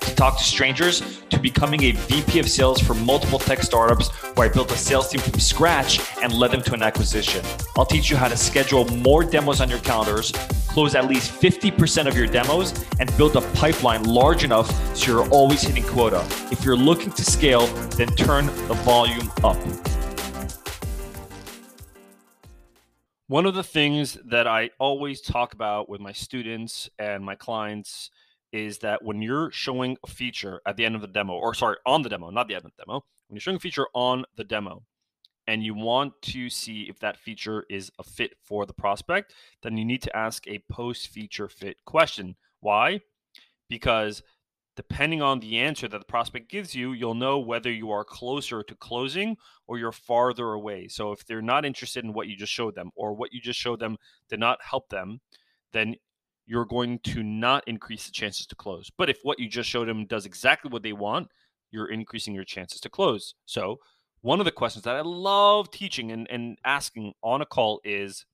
to talk to strangers to becoming a VP of sales for multiple tech startups where I built a sales team from scratch and led them to an acquisition. I'll teach you how to schedule more demos on your calendars, close at least 50% of your demos, and build a pipeline large enough so you're always hitting quota. If you're looking to scale, then turn the volume up. One of the things that I always talk about with my students and my clients is that when you're showing a feature at the end of the demo, or sorry, on the demo, not the end of the demo, when you're showing a feature on the demo and you want to see if that feature is a fit for the prospect, then you need to ask a post-feature fit question. Why? Because depending on the answer that the prospect gives you, you'll know whether you are closer to closing or you're farther away. So if they're not interested in what you just showed them, or what you just showed them did not help them, then you're going to not increase the chances to close. But if what you just showed them does exactly what they want, you're increasing your chances to close. So one of the questions that I love teaching and asking on a call is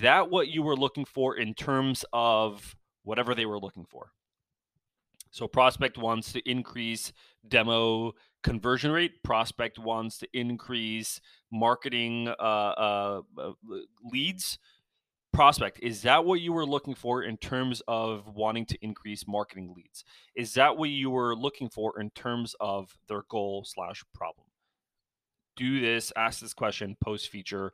that what you were looking for in terms of whatever they were looking for? So prospect wants to increase demo conversion rate. Prospect wants to increase marketing leads. Prospect, is that what you were looking for in terms of wanting to increase marketing leads? Is that what you were looking for in terms of their goal/problem? Do this, ask this question, post feature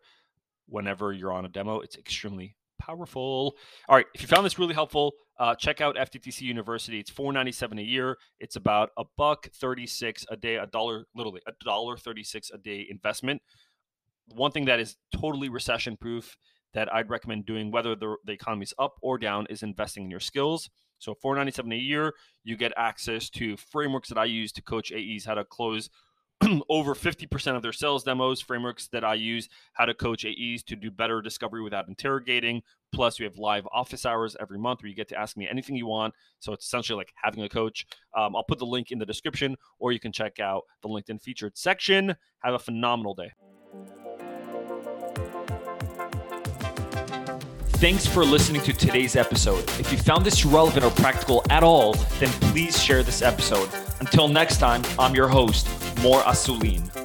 whenever you're on a demo. It's extremely powerful. All right. If you found this really helpful, check out FTTC University. It's $4.97 a year. It's about $1.36 a day, $1.36 a day investment. One thing that is totally recession proof that I'd recommend doing, whether the economy's up or down, is investing in your skills. So $4.97 a year, you get access to frameworks that I use to coach AEs how to close over 50% of their sales demos, frameworks that I use how to coach AEs to do better discovery without interrogating. Plus, we have live office hours every month where you get to ask me anything you want. So it's essentially like having a coach. I'll put the link in the description, or you can check out the LinkedIn featured section. Have a phenomenal day. Thanks for listening to today's episode. If you found this relevant or practical at all, then please share this episode. Until next time, I'm your host, Mor Asulin.